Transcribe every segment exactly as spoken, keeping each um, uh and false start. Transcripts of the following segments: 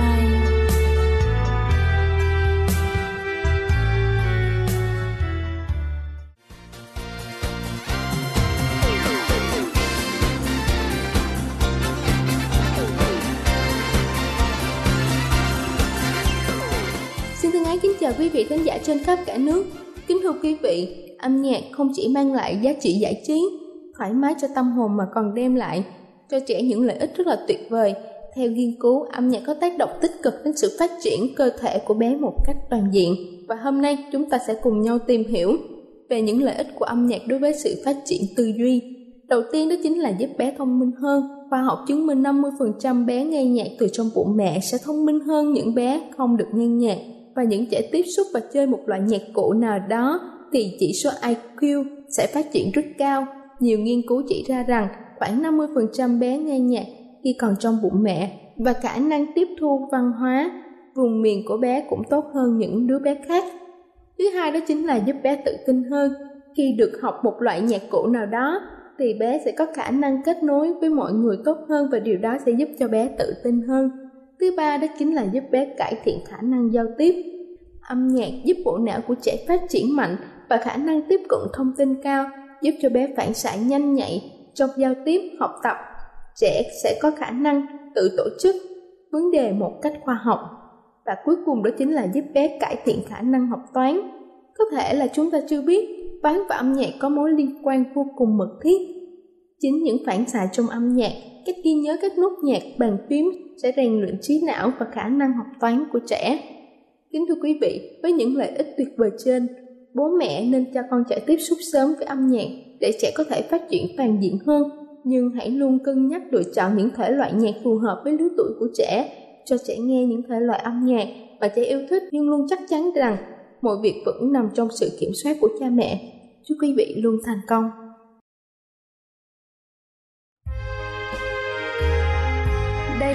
nay. Chào quý vị khán giả trên khắp cả nước. Kính thưa quý vị, âm nhạc không chỉ mang lại giá trị giải trí, thoải mái cho tâm hồn mà còn đem lại cho trẻ những lợi ích rất là tuyệt vời. Theo nghiên cứu, âm nhạc có tác động tích cực đến sự phát triển cơ thể của bé một cách toàn diện. Và hôm nay chúng ta sẽ cùng nhau tìm hiểu về những lợi ích của âm nhạc đối với sự phát triển tư duy. Đầu tiên đó chính là giúp bé thông minh hơn. Khoa học chứng minh năm mươi phần trăm bé nghe nhạc từ trong bụng mẹ sẽ thông minh hơn những bé không được nghe nhạc. Và những trẻ tiếp xúc và chơi một loại nhạc cụ nào đó thì chỉ số i kiu sẽ phát triển rất cao. Nhiều nghiên cứu chỉ ra rằng khoảng năm mươi phần trăm bé nghe nhạc khi còn trong bụng mẹ, và khả năng tiếp thu văn hóa vùng miền của bé cũng tốt hơn những đứa bé khác. Thứ hai đó chính là giúp bé tự tin hơn. Khi được học một loại nhạc cụ nào đó thì bé sẽ có khả năng kết nối với mọi người tốt hơn, và điều đó sẽ giúp cho bé tự tin hơn. Thứ ba đó chính là giúp bé cải thiện khả năng giao tiếp. Âm nhạc giúp bộ não của trẻ phát triển mạnh và khả năng tiếp cận thông tin cao, giúp cho bé phản xạ nhanh nhạy trong giao tiếp, học tập. Trẻ sẽ có khả năng tự tổ chức vấn đề một cách khoa học. Và cuối cùng đó chính là giúp bé cải thiện khả năng học toán. Có thể là chúng ta chưa biết, toán và âm nhạc có mối liên quan vô cùng mật thiết. Chính những phản xạ trong âm nhạc, cách ghi nhớ các nốt nhạc, bàn phím sẽ rèn luyện trí não và khả năng học toán của trẻ. Kính thưa quý vị, với những lợi ích tuyệt vời trên, bố mẹ nên cho con trẻ tiếp xúc sớm với âm nhạc để trẻ có thể phát triển toàn diện hơn. Nhưng hãy luôn cân nhắc lựa chọn những thể loại nhạc phù hợp với lứa tuổi của trẻ, cho trẻ nghe những thể loại âm nhạc mà trẻ yêu thích, nhưng luôn chắc chắn rằng mọi việc vẫn nằm trong sự kiểm soát của cha mẹ. Chúc quý vị luôn thành công. Đây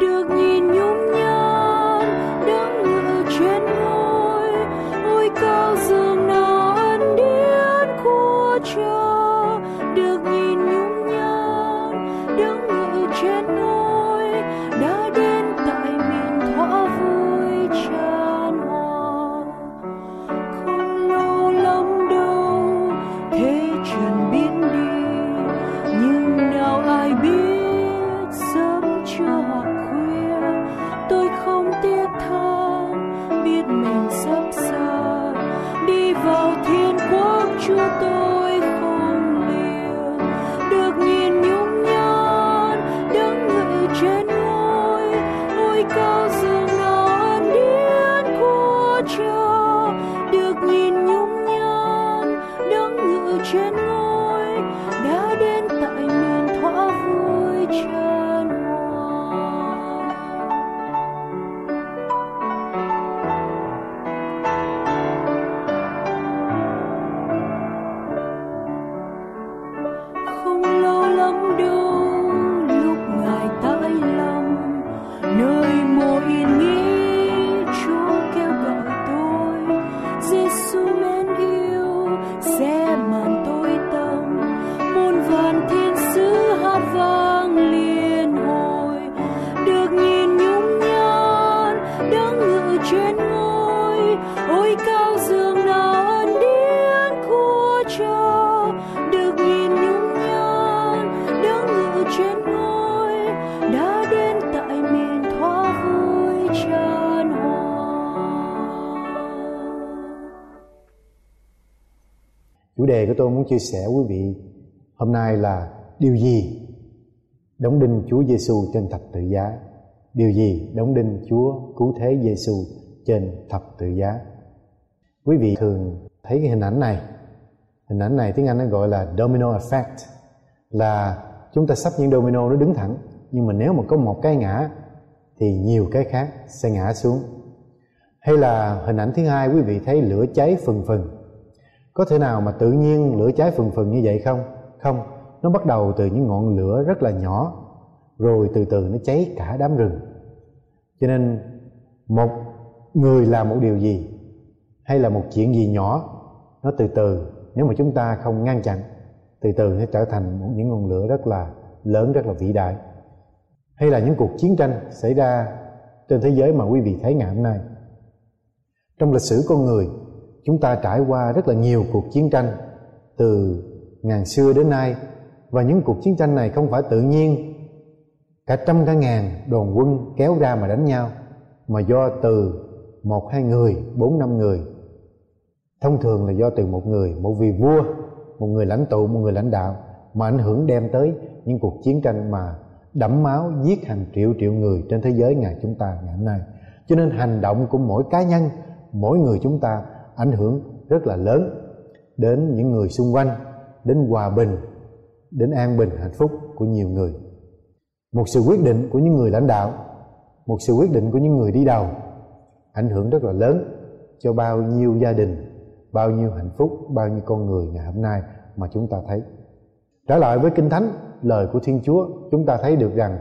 Được nhìn Chủ đề của tôi muốn chia sẻ quý vị hôm nay là điều gì đóng đinh Chúa Giêsu trên thập tự giá. Điều gì đóng đinh Chúa cứu thế Giêsu trên thập tự giá. Quý vị thường thấy cái hình ảnh này. Hình ảnh này tiếng Anh nó gọi là domino effect, là chúng ta sắp những domino nó đứng thẳng, nhưng mà nếu mà có một cái ngã thì nhiều cái khác sẽ ngã xuống. Hay là hình ảnh thứ hai, quý vị thấy lửa cháy phừng phừng. Có thể nào mà tự nhiên lửa cháy phừng phừng như vậy không? Không, nó bắt đầu từ những ngọn lửa rất là nhỏ, rồi từ từ nó cháy cả đám rừng. Cho nên một người làm một điều gì hay là một chuyện gì nhỏ, nó từ từ, nếu mà chúng ta không ngăn chặn, từ từ nó trở thành một những ngọn lửa rất là lớn, rất là vĩ đại. Hay là những cuộc chiến tranh xảy ra trên thế giới mà quý vị thấy ngày hôm nay. Trong lịch sử con người, chúng ta trải qua rất là nhiều cuộc chiến tranh từ ngàn xưa đến nay. Và những cuộc chiến tranh này không phải tự nhiên cả trăm cả ngàn đoàn quân kéo ra mà đánh nhau, mà do từ một hai người, bốn năm người. Thông thường là do từ một người, một vị vua, một người lãnh tụ, một người lãnh đạo, mà ảnh hưởng đem tới những cuộc chiến tranh mà đẫm máu giết hàng triệu triệu người trên thế giới ngày chúng ta ngày hôm nay. Cho nên hành động của mỗi cá nhân, mỗi người chúng ta ảnh hưởng rất là lớn đến những người xung quanh, đến hòa bình, đến an bình, hạnh phúc của nhiều người. Một sự quyết định của những người lãnh đạo, một sự quyết định của những người đi đầu ảnh hưởng rất là lớn cho bao nhiêu gia đình, bao nhiêu hạnh phúc, bao nhiêu con người ngày hôm nay mà chúng ta thấy. Trở lại với Kinh Thánh, lời của Thiên Chúa, chúng ta thấy được rằng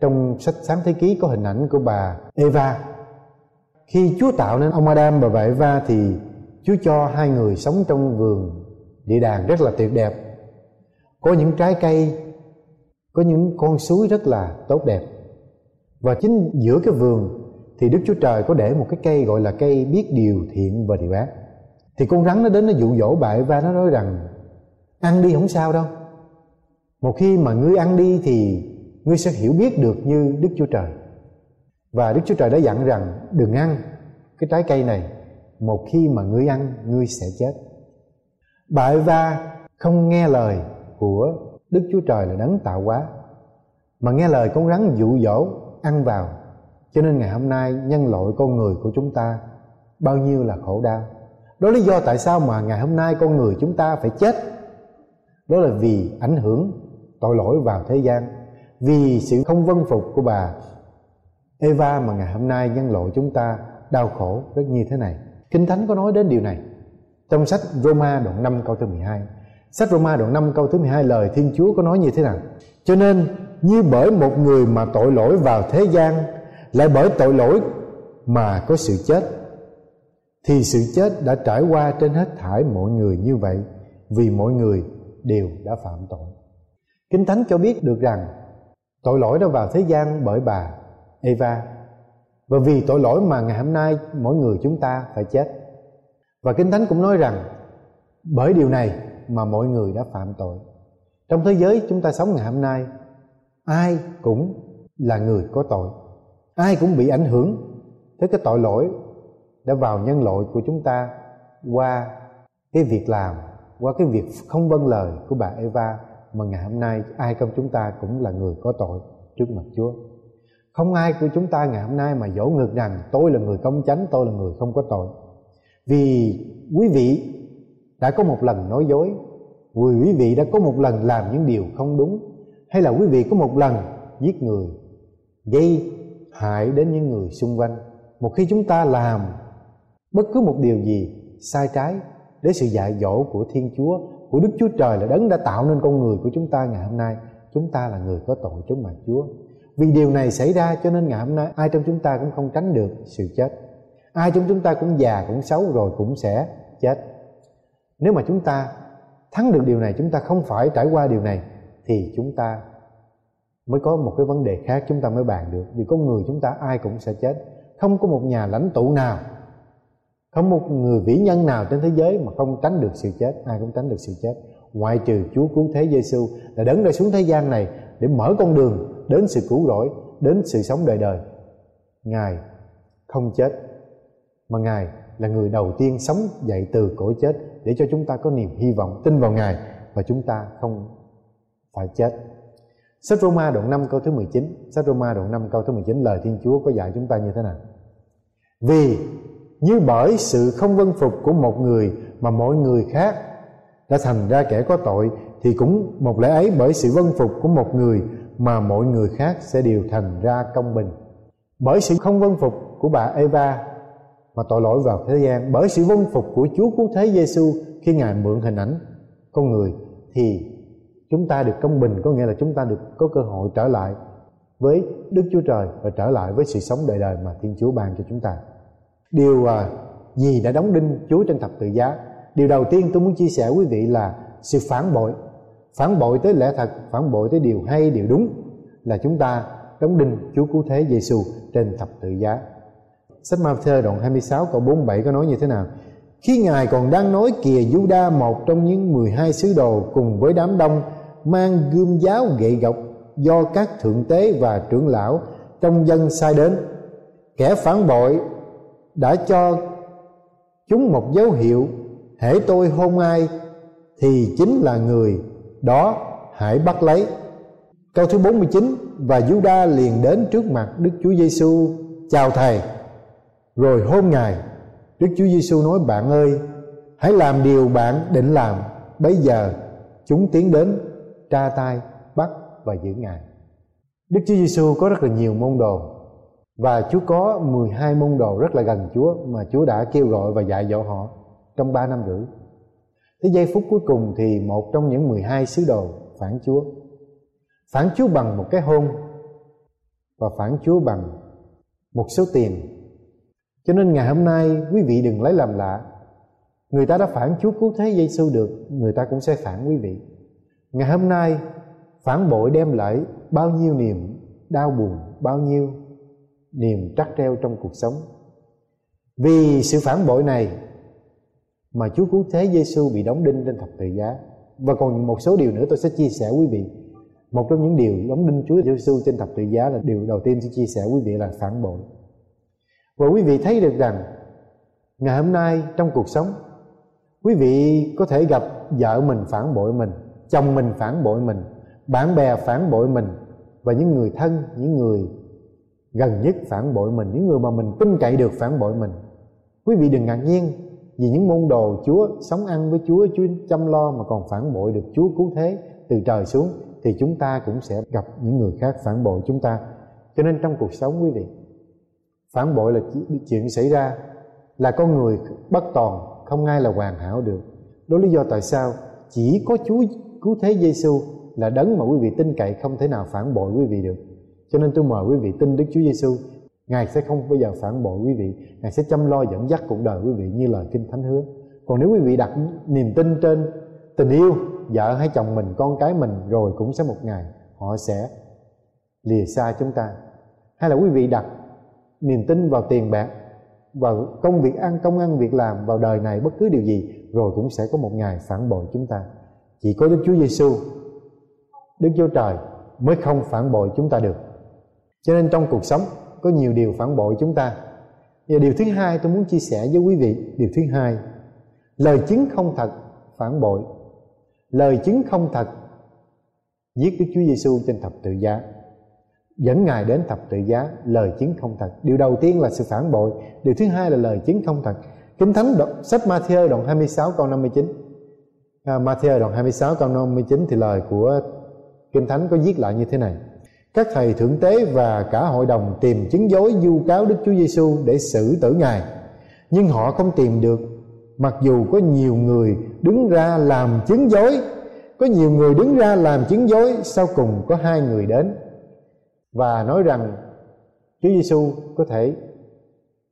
trong sách Sáng Thế Ký có hình ảnh của bà Eva. Khi Chúa tạo nên ông Adam và bà Eva thì Chúa cho hai người sống trong vườn địa đàng rất là tuyệt đẹp. Có những trái cây, có những con suối rất là tốt đẹp. Và chính giữa cái vườn thì Đức Chúa Trời có để một cái cây gọi là cây biết điều thiện và điều ác. Thì con rắn nó đến nó dụ dỗ bà Eva, nó nói rằng ăn đi không sao đâu. Một khi mà ngươi ăn đi thì ngươi sẽ hiểu biết được như Đức Chúa Trời. Và Đức Chúa Trời đã dặn rằng đừng ăn cái trái cây này, một khi mà ngươi ăn ngươi sẽ chết. Bà Eva không nghe lời của Đức Chúa Trời là Đấng Tạo Hóa, mà nghe lời con rắn dụ dỗ ăn vào. Cho nên ngày hôm nay nhân loại con người của chúng ta bao nhiêu là khổ đau. Đó là lý do tại sao mà ngày hôm nay con người chúng ta phải chết. Đó là vì ảnh hưởng tội lỗi vào thế gian, vì sự không vâng phục của bà Eva mà ngày hôm nay nhân loại chúng ta đau khổ rất như thế này. Kinh Thánh có nói đến điều này trong sách Roma đoạn năm câu thứ mười hai. Sách Roma đoạn năm câu thứ mười hai, lời Thiên Chúa có nói như thế nào? Cho nên như bởi một người mà tội lỗi vào thế gian, lại bởi tội lỗi mà có sự chết, thì sự chết đã trải qua trên hết thảy mọi người như vậy, vì mọi người đều đã phạm tội. Kinh Thánh cho biết được rằng tội lỗi đã vào thế gian bởi bà Eva, và vì tội lỗi mà ngày hôm nay mỗi người chúng ta phải chết. Và Kinh Thánh cũng nói rằng bởi điều này mà mọi người đã phạm tội. Trong thế giới chúng ta sống ngày hôm nay, ai cũng là người có tội, ai cũng bị ảnh hưởng tới cái tội lỗi đã vào nhân loại của chúng ta qua cái việc làm, qua cái việc không vâng lời của bà Eva. Mà ngày hôm nay ai trong chúng ta cũng là người có tội trước mặt Chúa. Không ai của chúng ta ngày hôm nay mà dỗ ngược rằng tôi là người công chánh, tôi là người không có tội. Vì quý vị đã có một lần nói dối, vì quý vị đã có một lần làm những điều không đúng, hay là quý vị có một lần giết người, gây hại đến những người xung quanh. Một khi chúng ta làm bất cứ một điều gì sai trái đến sự dạy dỗ của Thiên Chúa, của Đức Chúa Trời là Đấng đã tạo nên con người của chúng ta ngày hôm nay, chúng ta là người có tội trước mặt Chúa. Vì điều này xảy ra cho nên ngày hôm nay ai trong chúng ta cũng không tránh được sự chết. Ai trong chúng ta cũng già, cũng xấu rồi cũng sẽ chết. Nếu mà chúng ta thắng được điều này, chúng ta không phải trải qua điều này, thì chúng ta mới có một cái vấn đề khác chúng ta mới bàn được. Vì con người chúng ta ai cũng sẽ chết. Không có một nhà lãnh tụ nào, không một người vĩ nhân nào trên thế giới mà không tránh được sự chết. Ai cũng tránh được sự chết, ngoại trừ Chúa Cứu Thế Giê-xu đã đấng ra xuống thế gian này để mở con đường đến sự cứu rỗi, đến sự sống đời đời. Ngài không chết, mà Ngài là người đầu tiên sống dậy từ cõi chết để cho chúng ta có niềm hy vọng, tin vào Ngài và chúng ta không phải chết. Sách Roma đoạn năm câu thứ mười chín, sách Roma đoạn năm câu thứ mười chín, lời Thiên Chúa có dạy chúng ta như thế nào? Vì như bởi sự không vâng phục của một người mà mọi người khác đã thành ra kẻ có tội, thì cũng một lẽ ấy bởi sự vâng phục của một người mà mọi người khác sẽ đều thành ra công bình. Bởi sự không vâng phục của bà Eva mà tội lỗi vào thế gian, bởi sự vâng phục của Chúa Cứu Thế Giê-xu khi Ngài mượn hình ảnh con người, thì chúng ta được công bình, có nghĩa là chúng ta được có cơ hội trở lại với Đức Chúa Trời và trở lại với sự sống đời đời mà Thiên Chúa ban cho chúng ta. Điều gì đã đóng đinh Chúa trên thập tự giá? Điều đầu tiên tôi muốn chia sẻ quý vị là sự phản bội. Phản bội tới lẽ thật, phản bội tới điều hay, điều đúng, là chúng ta đóng đinh Chúa Cứu Thế Giê-xu trên thập tự giá. Sách Matthew đoạn hai mươi sáu câu bốn mươi bảy có nói như thế nào? Khi Ngài còn đang nói kìa, Judah, một trong những mười hai sứ đồ, cùng với đám đông mang gươm giáo gậy gộc do các thượng tế và trưởng lão trong dân sai đến. Kẻ phản bội đã cho chúng một dấu hiệu: hễ tôi hôn ai thì chính là người đó, hãy bắt lấy. Câu thứ bốn mươi chín, và Judah liền đến trước mặt Đức Chúa Giê-xu, chào Thầy, rồi hôn Ngài. Đức Chúa Giê-xu nói: bạn ơi, hãy làm điều bạn định làm. Bây giờ chúng tiến đến, tra tay, bắt và giữ Ngài. Đức Chúa Giê-xu có rất là nhiều môn đồ, và Chúa có mười hai môn đồ rất là gần Chúa mà Chúa đã kêu gọi và dạy dỗ họ trong ba năm rưỡi. Tới giây phút cuối cùng thì một trong những mười hai sứ đồ phản Chúa. Phản Chúa bằng một cái hôn và phản Chúa bằng một số tiền. Cho nên ngày hôm nay quý vị đừng lấy làm lạ. Người ta đã phản Chúa Cứu Thế Giê-xu được, người ta cũng sẽ phản quý vị. Ngày hôm nay phản bội đem lại bao nhiêu niềm đau buồn, bao nhiêu niềm trắc treo trong cuộc sống. Vì sự phản bội này mà Chúa Cứu Thế Giê-xu bị đóng đinh trên thập tự giá. Và còn một số điều nữa tôi sẽ chia sẻ quý vị. Một trong những điều đóng đinh Chúa Giê-xu trên thập tự giá là điều đầu tiên tôi chia sẻ quý vị là phản bội. Và quý vị thấy được rằng ngày hôm nay trong cuộc sống, quý vị có thể gặp vợ mình phản bội mình, chồng mình phản bội mình, bạn bè phản bội mình, và những người thân, những người gần nhất phản bội mình, những người mà mình tin cậy được phản bội mình. Quý vị đừng ngạc nhiên vì những môn đồ Chúa sống ăn với Chúa, Chúa chăm lo mà còn phản bội được Chúa Cứu Thế từ trời xuống, thì chúng ta cũng sẽ gặp những người khác phản bội chúng ta. Cho nên trong cuộc sống quý vị, phản bội là chuyện xảy ra, là con người bất toàn, không ai là hoàn hảo được. Đó lý do tại sao chỉ có Chúa Cứu Thế Giê-xu là đấng mà quý vị tin cậy, không thể nào phản bội quý vị được. Cho nên tôi mời quý vị tin Đức Chúa Giê-xu. Ngài sẽ không bao giờ phản bội quý vị, Ngài sẽ chăm lo dẫn dắt cuộc đời quý vị như lời Kinh Thánh hứa. Còn nếu quý vị đặt niềm tin trên tình yêu, vợ hay chồng mình, con cái mình, rồi cũng sẽ một ngày họ sẽ lìa xa chúng ta. Hay là quý vị đặt niềm tin vào tiền bạc, vào công việc ăn, công ăn việc làm, vào đời này bất cứ điều gì, rồi cũng sẽ có một ngày phản bội chúng ta. Chỉ có Đức Chúa Giê-xu, Đức Chúa Trời mới không phản bội chúng ta được. Cho nên trong cuộc sống có nhiều điều phản bội chúng ta. Và điều thứ hai tôi muốn chia sẻ với quý vị, điều thứ hai, lời chứng không thật phản bội. Lời chứng không thật giết Đức Chúa Giê-xu trên thập tự giá, dẫn Ngài đến thập tự giá. Lời chứng không thật. Điều đầu tiên là sự phản bội, điều thứ hai là lời chứng không thật. Kinh Thánh sách Ma-thi-ơ đoạn hai mươi sáu câu năm mươi chín, à, Ma-thi-ơ đoạn hai mươi sáu câu năm mươi chín thì lời của Kinh Thánh có viết lại như thế này: Các thầy thượng tế và cả hội đồng tìm chứng dối vu cáo Đức Chúa Giêsu để xử tử Ngài, nhưng họ không tìm được. Mặc dù có nhiều người đứng ra làm chứng dối, có nhiều người đứng ra làm chứng dối, sau cùng có hai người đến và nói rằng Chúa Giêsu có thể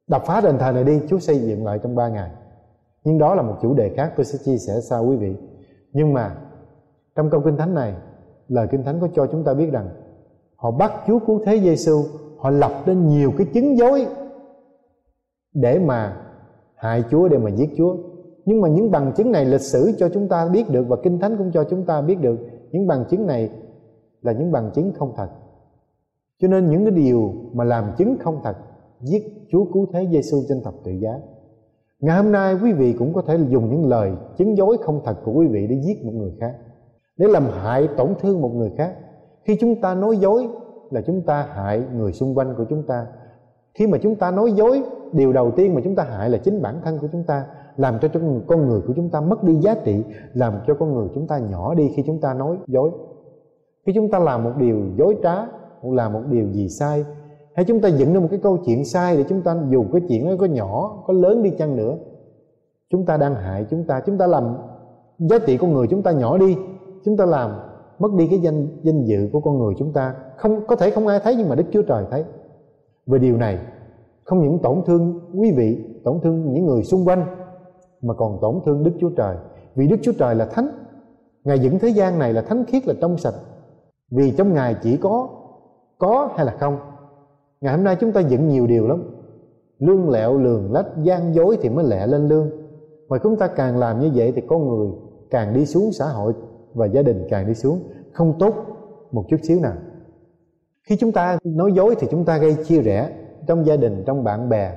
đập phá đền thờ này đi, Chúa xây dựng lại trong ba ngày. Nhưng đó là một chủ đề khác, tôi sẽ chia sẻ sau quý vị. Nhưng mà trong câu Kinh Thánh này, lời Kinh Thánh có cho chúng ta biết rằng họ bắt Chúa cứu thế Giêsu, họ lập nên nhiều cái chứng dối để mà hại Chúa, để mà giết Chúa. Nhưng mà những bằng chứng này lịch sử cho chúng ta biết được, và Kinh Thánh cũng cho chúng ta biết được những bằng chứng này là những bằng chứng không thật. Cho nên những cái điều mà làm chứng không thật giết Chúa cứu thế Giêsu trên thập tự giá. Ngày hôm nay quý vị cũng có thể dùng những lời chứng dối không thật của quý vị để giết một người khác, để làm hại tổn thương một người khác. Khi chúng ta nói dối là chúng ta hại người xung quanh của chúng ta. Khi mà chúng ta nói dối, điều đầu tiên mà chúng ta hại là chính bản thân của chúng ta, làm cho con người của chúng ta mất đi giá trị, làm cho con người chúng ta nhỏ đi khi chúng ta nói dối. Khi chúng ta làm một điều dối trá, hoặc làm một điều gì sai, hay chúng ta dựng ra một cái câu chuyện sai để chúng ta, dù cái chuyện nó có nhỏ, có lớn đi chăng nữa, chúng ta đang hại chúng ta. Chúng ta làm giá trị con người chúng ta nhỏ đi, chúng ta làm mất đi cái danh danh dự của con người chúng ta. Không có thể không ai thấy, nhưng mà Đức Chúa Trời thấy. Về điều này, không những tổn thương quý vị, tổn thương những người xung quanh, mà còn tổn thương Đức Chúa Trời. Vì Đức Chúa Trời là thánh, Ngài dựng thế gian này là thánh khiết, là trong sạch. Vì trong Ngài chỉ có có hay là không. Ngày hôm nay chúng ta dựng nhiều điều lắm, lương lẹo, lường lách, gian dối thì mới lẹ lên lương. Mà chúng ta càng làm như vậy thì con người càng đi xuống, xã hội và gia đình càng đi xuống, không tốt một chút xíu nào. Khi chúng ta nói dối thì chúng ta gây chia rẽ trong gia đình, trong bạn bè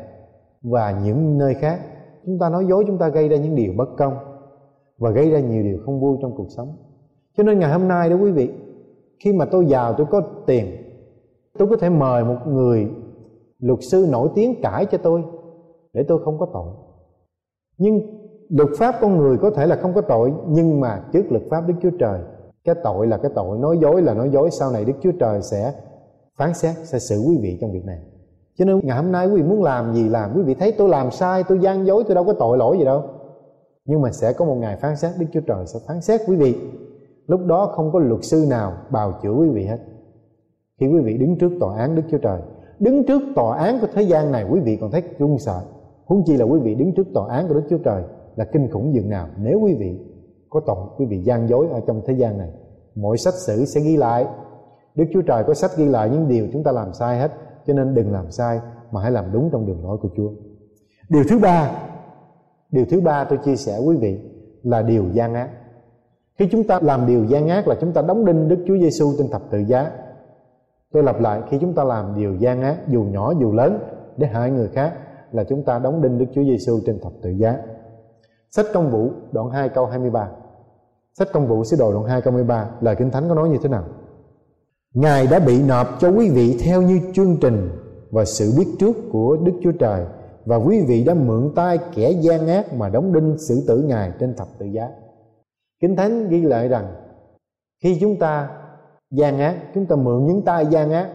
và những nơi khác. Chúng ta nói dối, chúng ta gây ra những điều bất công và gây ra nhiều điều không vui trong cuộc sống. Cho nên ngày hôm nay đó quý vị, khi mà tôi giàu, tôi có tiền, tôi có thể mời một người luật sư nổi tiếng cãi cho tôi để tôi không có tội. Nhưng luật pháp con người có thể là không có tội, nhưng mà trước luật pháp Đức Chúa Trời, cái tội là cái tội, nói dối là nói dối. Sau này Đức Chúa Trời sẽ phán xét, sẽ xử quý vị trong việc này. Cho nên ngày hôm nay quý vị muốn làm gì làm. Quý vị thấy tôi làm sai, tôi gian dối, tôi đâu có tội lỗi gì đâu, nhưng mà sẽ có một ngày phán xét. Đức Chúa Trời sẽ phán xét quý vị. Lúc đó không có luật sư nào bào chữa quý vị hết. Khi quý vị đứng trước tòa án Đức Chúa Trời, đứng trước tòa án của thế gian này, quý vị còn thấy run sợ, huống chi là quý vị đứng trước tòa án của Đức Chúa Trời là kinh khủng dường nào. Nếu quý vị có tội, quý vị gian dối ở trong thế gian này, mọi sách sử sẽ ghi lại. Đức Chúa Trời có sách ghi lại những điều chúng ta làm sai hết. Cho nên đừng làm sai, mà hãy làm đúng trong đường lối của Chúa. Điều thứ ba, điều thứ ba tôi chia sẻ quý vị là điều gian ác. Khi chúng ta làm điều gian ác là chúng ta đóng đinh Đức Chúa Giêsu trên thập tự giá. Tôi lặp lại, khi chúng ta làm điều gian ác, dù nhỏ dù lớn, để hại người khác, là chúng ta đóng đinh Đức Chúa Giêsu trên thập tự giá. Sách Công vụ đoạn hai câu hai mươi ba. Sách Công vụ sứ đồ đoạn hai câu hai mươi ba, lời Kinh Thánh có nói như thế nào? Ngài đã bị nộp cho quý vị theo như chương trình và sự biết trước của Đức Chúa Trời, và quý vị đã mượn tay kẻ gian ác mà đóng đinh xử tử Ngài trên thập tự giá. Kinh Thánh ghi lại rằng khi chúng ta gian ác, chúng ta mượn những tay gian ác,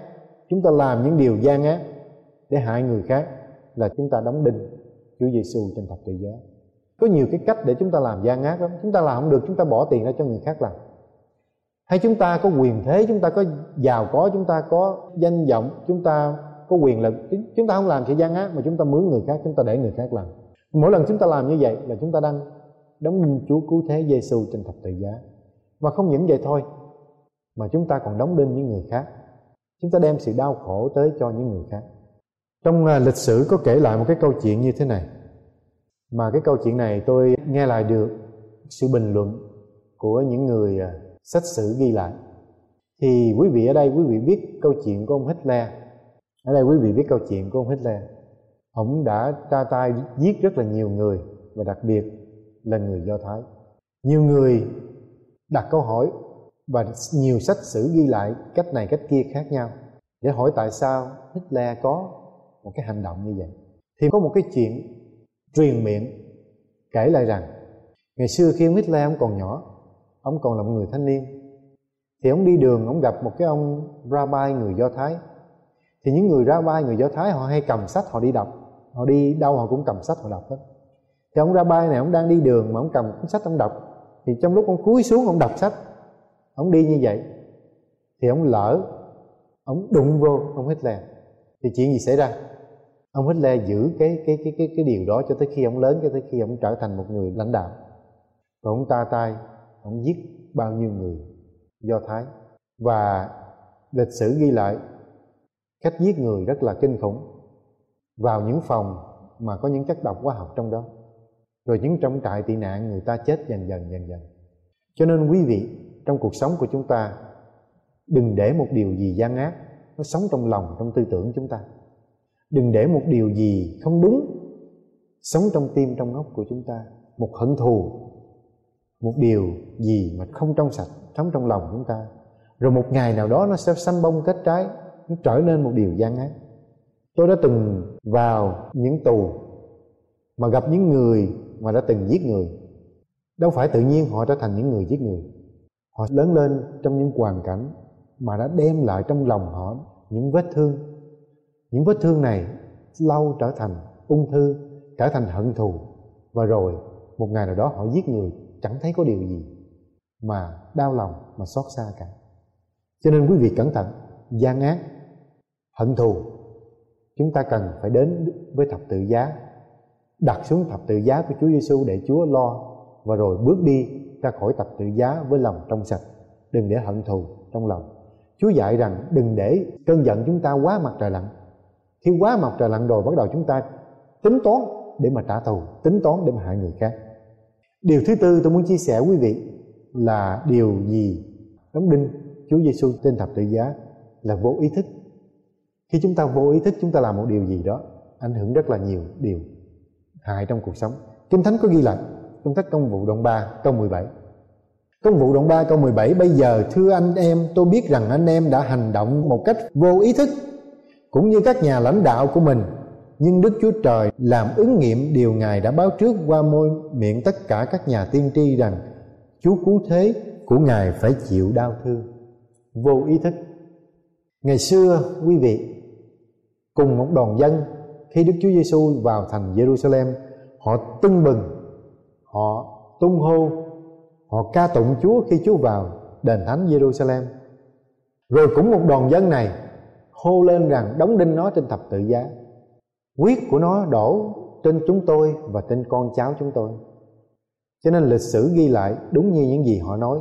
chúng ta làm những điều gian ác để hại người khác, là chúng ta đóng đinh Chúa Giêsu trên thập tự giá. Có nhiều cái cách để chúng ta làm gian ác lắm. Chúng ta làm không được, chúng ta bỏ tiền ra cho người khác làm. Hay chúng ta có quyền thế, chúng ta có giàu có, chúng ta có danh vọng, chúng ta có quyền lực, chúng ta không làm sự gian ác, mà chúng ta mướn người khác, chúng ta để người khác làm. Mỗi lần chúng ta làm như vậy là chúng ta đang đóng đinh Chúa cứu thế Giêsu trên thập tự giá. Và không những vậy thôi, mà chúng ta còn đóng đinh những người khác. Chúng ta đem sự đau khổ tới cho những người khác. Trong lịch sử có kể lại một cái câu chuyện như thế này, mà cái câu chuyện này tôi nghe lại được sự bình luận của những người sách sử ghi lại. Thì quý vị ở đây, quý vị biết câu chuyện của ông Hitler. Ở đây quý vị biết câu chuyện của ông Hitler. Ông đã ra tay giết rất là nhiều người, và đặc biệt là người Do Thái. Nhiều người đặt câu hỏi, và nhiều sách sử ghi lại cách này cách kia khác nhau, để hỏi tại sao Hitler có một cái hành động như vậy. Thì có một cái chuyện truyền miệng kể lại rằng ngày xưa khi Hitler ông còn nhỏ, ông còn là một người thanh niên, Thì ông đi đường, ông gặp một cái ông Rabbi người Do Thái. Thì những người Rabbi người Do Thái họ hay cầm sách họ đi đọc. Họ đi đâu họ cũng cầm sách họ đọc hết. Thì ông Rabbi này ông đang đi đường mà ông cầm cuốn sách ông đọc. Thì trong lúc ông cúi xuống ông đọc sách, ông đi như vậy, thì ông lỡ, ông đụng vô ông Hitler. Thì chuyện gì xảy ra? Ông Hitler giữ cái cái cái cái cái điều đó cho tới khi ông lớn, cho tới khi ông trở thành một người lãnh đạo. Rồi ông ta tay, ông giết bao nhiêu người Do Thái. Và lịch sử ghi lại cách giết người rất là kinh khủng, vào những phòng mà có những chất độc hóa học trong đó. Rồi những trong trại tị nạn người ta chết dần dần dần dần. Cho nên quý vị, trong cuộc sống của chúng ta, đừng để một điều gì gian ác nó sống trong lòng, trong tư tưởng chúng ta. Đừng để một điều gì không đúng sống trong tim, trong óc của chúng ta. Một hận thù, một điều gì mà không trong sạch sống trong lòng chúng ta, rồi một ngày nào đó nó sẽ xanh bông kết trái, nó trở nên một điều gian ác. Tôi đã từng vào những tù mà gặp những người mà đã từng giết người. Đâu phải tự nhiên họ trở thành những người giết người. Họ lớn lên trong những hoàn cảnh mà đã đem lại trong lòng họ những vết thương. Những vết thương này lâu trở thành ung thư, trở thành hận thù. Và rồi một ngày nào đó họ giết người, chẳng thấy có điều gì mà đau lòng, mà xót xa cả. Cho nên quý vị cẩn thận, gian ác, hận thù, chúng ta cần phải đến với thập tự giá, đặt xuống thập tự giá của Chúa Giêsu để Chúa lo, và rồi bước đi ra khỏi thập tự giá với lòng trong sạch, đừng để hận thù trong lòng. Chúa dạy rằng đừng để cơn giận chúng ta quá mặt trời lặn. Khi quá mặt trời lặn rồi bắt đầu chúng ta tính toán để mà trả thù, tính toán để mà hại người khác. Điều thứ tư tôi muốn chia sẻ quý vị là điều gì đóng đinh Chúa Giêsu trên thập tự giá là vô ý thức. Khi chúng ta vô ý thức chúng ta làm một điều gì đó ảnh hưởng rất là nhiều điều hại trong cuộc sống. Kinh Thánh có ghi lại trong sách Công vụ đoạn ba câu mười bảy. Công vụ đoạn ba câu mười bảy: Bây giờ thưa anh em, tôi biết rằng anh em đã hành động một cách vô ý thức cũng như các nhà lãnh đạo của mình, nhưng Đức Chúa Trời làm ứng nghiệm điều Ngài đã báo trước qua môi miệng tất cả các nhà tiên tri rằng Chúa cứu thế của Ngài phải chịu đau thương. Vô ý thức. Ngày xưa quý vị, cùng một đoàn dân, khi Đức Chúa Giêsu vào thành Jerusalem, họ tưng bừng, họ tung hô, họ ca tụng Chúa khi Chúa vào đền thánh Jerusalem. Rồi cũng một đoàn dân này hô lên rằng đóng đinh nó trên thập tự giá, huyết của nó đổ trên chúng tôi và trên con cháu chúng tôi. Cho nên lịch sử ghi lại đúng như những gì họ nói.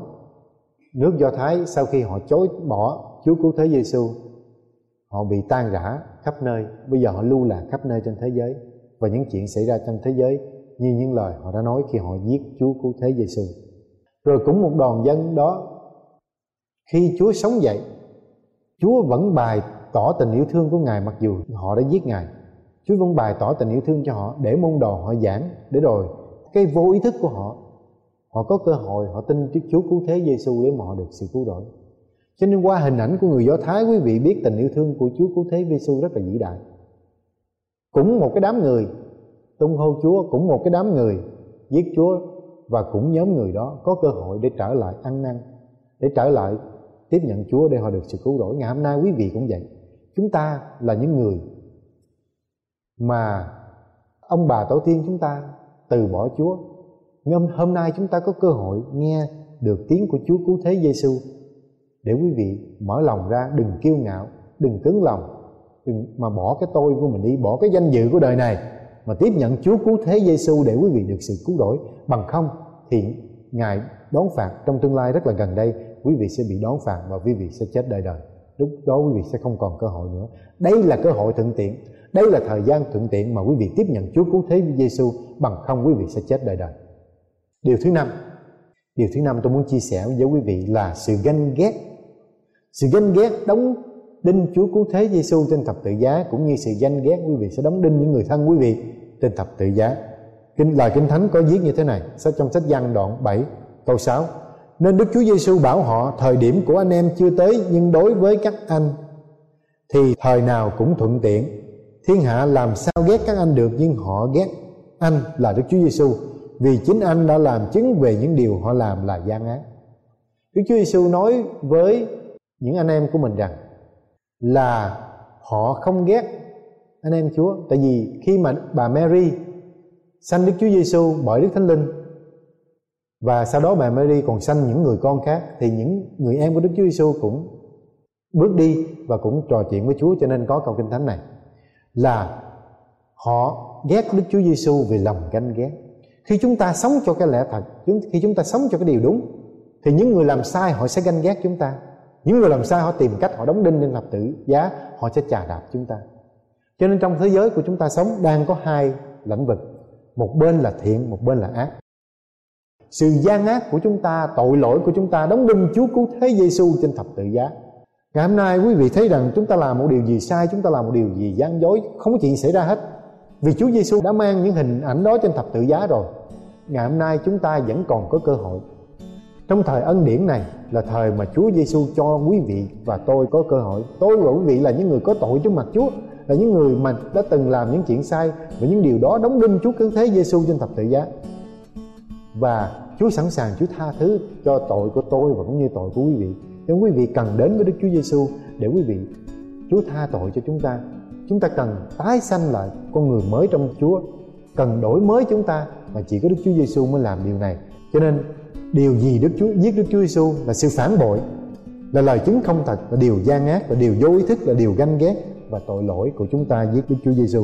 Nước Do Thái sau khi họ chối bỏ Chúa cứu thế Giêsu, họ bị tan rã khắp nơi. Bây giờ họ lưu lạc khắp nơi trên thế giới. Và những chuyện xảy ra trong thế giới như những lời họ đã nói khi họ giết Chúa cứu thế Giêsu. Rồi cũng một đoàn dân đó, khi Chúa sống dậy, Chúa vẫn bày tỏ tình yêu thương của Ngài. Mặc dù họ đã giết Ngài, Chúa vẫn bày tỏ tình yêu thương cho họ, để môn đồ họ giảng, để rồi cái vô ý thức của họ, họ có cơ hội họ tin Chúa cứu thế Giêsu để mà họ được sự cứu rỗi. Cho nên qua hình ảnh của người Do Thái, quý vị biết tình yêu thương của Chúa cứu thế Giêsu rất là vĩ đại. Cũng một cái đám người tung hô Chúa, cũng một cái đám người giết Chúa, và cũng nhóm người đó có cơ hội để trở lại ăn năn, để trở lại tiếp nhận Chúa để họ được sự cứu rỗi. Ngày hôm nay quý vị cũng vậy. Chúng ta là những người mà ông bà tổ tiên chúng ta từ bỏ Chúa, nhưng hôm nay chúng ta có cơ hội nghe được tiếng của Chúa cứu thế Giêsu, để quý vị mở lòng ra, đừng kiêu ngạo, đừng cứng lòng, đừng mà bỏ cái tôi của mình đi, bỏ cái danh dự của đời này, mà tiếp nhận Chúa cứu thế Giêsu để quý vị được sự cứu rỗi. Bằng không thì Ngài đón phạt trong tương lai rất là gần đây. Quý vị sẽ bị đón phạt và quý vị sẽ chết đời đời. Lúc đó quý vị sẽ không còn cơ hội nữa. Đây là cơ hội thuận tiện, đây là thời gian thuận tiện mà quý vị tiếp nhận Chúa cứu thế Giêsu. Bằng không quý vị sẽ chết đời đời. Điều thứ năm, điều thứ năm tôi muốn chia sẻ với quý vị là sự ganh ghét. Sự ganh ghét đóng đinh Chúa cứu thế Giêsu trên thập tự giá, cũng như sự ganh ghét quý vị sẽ đóng đinh những người thân quý vị trên thập tự giá. Kinh lời Kinh Thánh có viết như thế này, trong sách Giăng đoạn bảy câu sáu: Nên Đức Chúa Giêsu bảo họ, thời điểm của anh em chưa tới, nhưng đối với các anh thì thời nào cũng thuận tiện. Thiên hạ làm sao ghét các anh được, nhưng họ ghét anh là Đức Chúa Giêsu, vì chính anh đã làm chứng về những điều họ làm là gian ác. Đức Chúa Giêsu nói với những anh em của mình rằng là họ không ghét anh em Chúa, tại vì khi mà bà Mary sanh Đức Chúa Giêsu bởi Đức Thánh Linh, và sau đó bà Mary còn sanh những người con khác, thì những người em của Đức Chúa Giêsu cũng bước đi và cũng trò chuyện với Chúa, cho nên có câu kinh thánh này là họ ghét Đức Chúa Giêsu vì lòng ganh ghét. Khi chúng ta sống cho cái lẽ thật, khi chúng ta sống cho cái điều đúng, thì những người làm sai họ sẽ ganh ghét chúng ta. Những người làm sai họ tìm cách họ đóng đinh lên thập tự giá, họ sẽ chà đạp chúng ta. Cho nên trong thế giới của chúng ta sống đang có hai lĩnh vực, một bên là thiện, một bên là ác. Sự gian ác của chúng ta, tội lỗi của chúng ta đóng đinh Chúa Cứu Thế Giêsu trên thập tự giá. Ngày hôm nay quý vị thấy rằng chúng ta làm một điều gì sai, chúng ta làm một điều gì gian dối, không có chuyện xảy ra hết, vì Chúa Giêsu đã mang những hình ảnh đó trên thập tự giá rồi. Ngày hôm nay chúng ta vẫn còn có cơ hội. Trong thời ân điển này là thời mà Chúa Giêsu cho quý vị và tôi có cơ hội. Tôi và quý vị là những người có tội trước mặt Chúa, là những người mà đã từng làm những chuyện sai, và những điều đó đóng đinh Chúa Cứu Thế Giêsu trên thập tự giá. Và Chúa sẵn sàng Chúa tha thứ cho tội của tôi và cũng như tội của quý vị. Nên quý vị cần đến với Đức Chúa Giêsu để quý vị Chúa tha tội cho chúng ta. Chúng ta cần tái sanh lại con người mới trong Chúa, cần đổi mới chúng ta, mà chỉ có Đức Chúa Giêsu mới làm điều này. Cho nên điều gì Đức Chúa giết Đức Chúa Giêsu là sự phản bội, là lời chứng không thật, là điều gian ác, là điều vô ý thức, là điều ganh ghét và tội lỗi của chúng ta giết Đức Chúa Giêsu.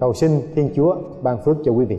Cầu xin Thiên Chúa ban phước cho quý vị.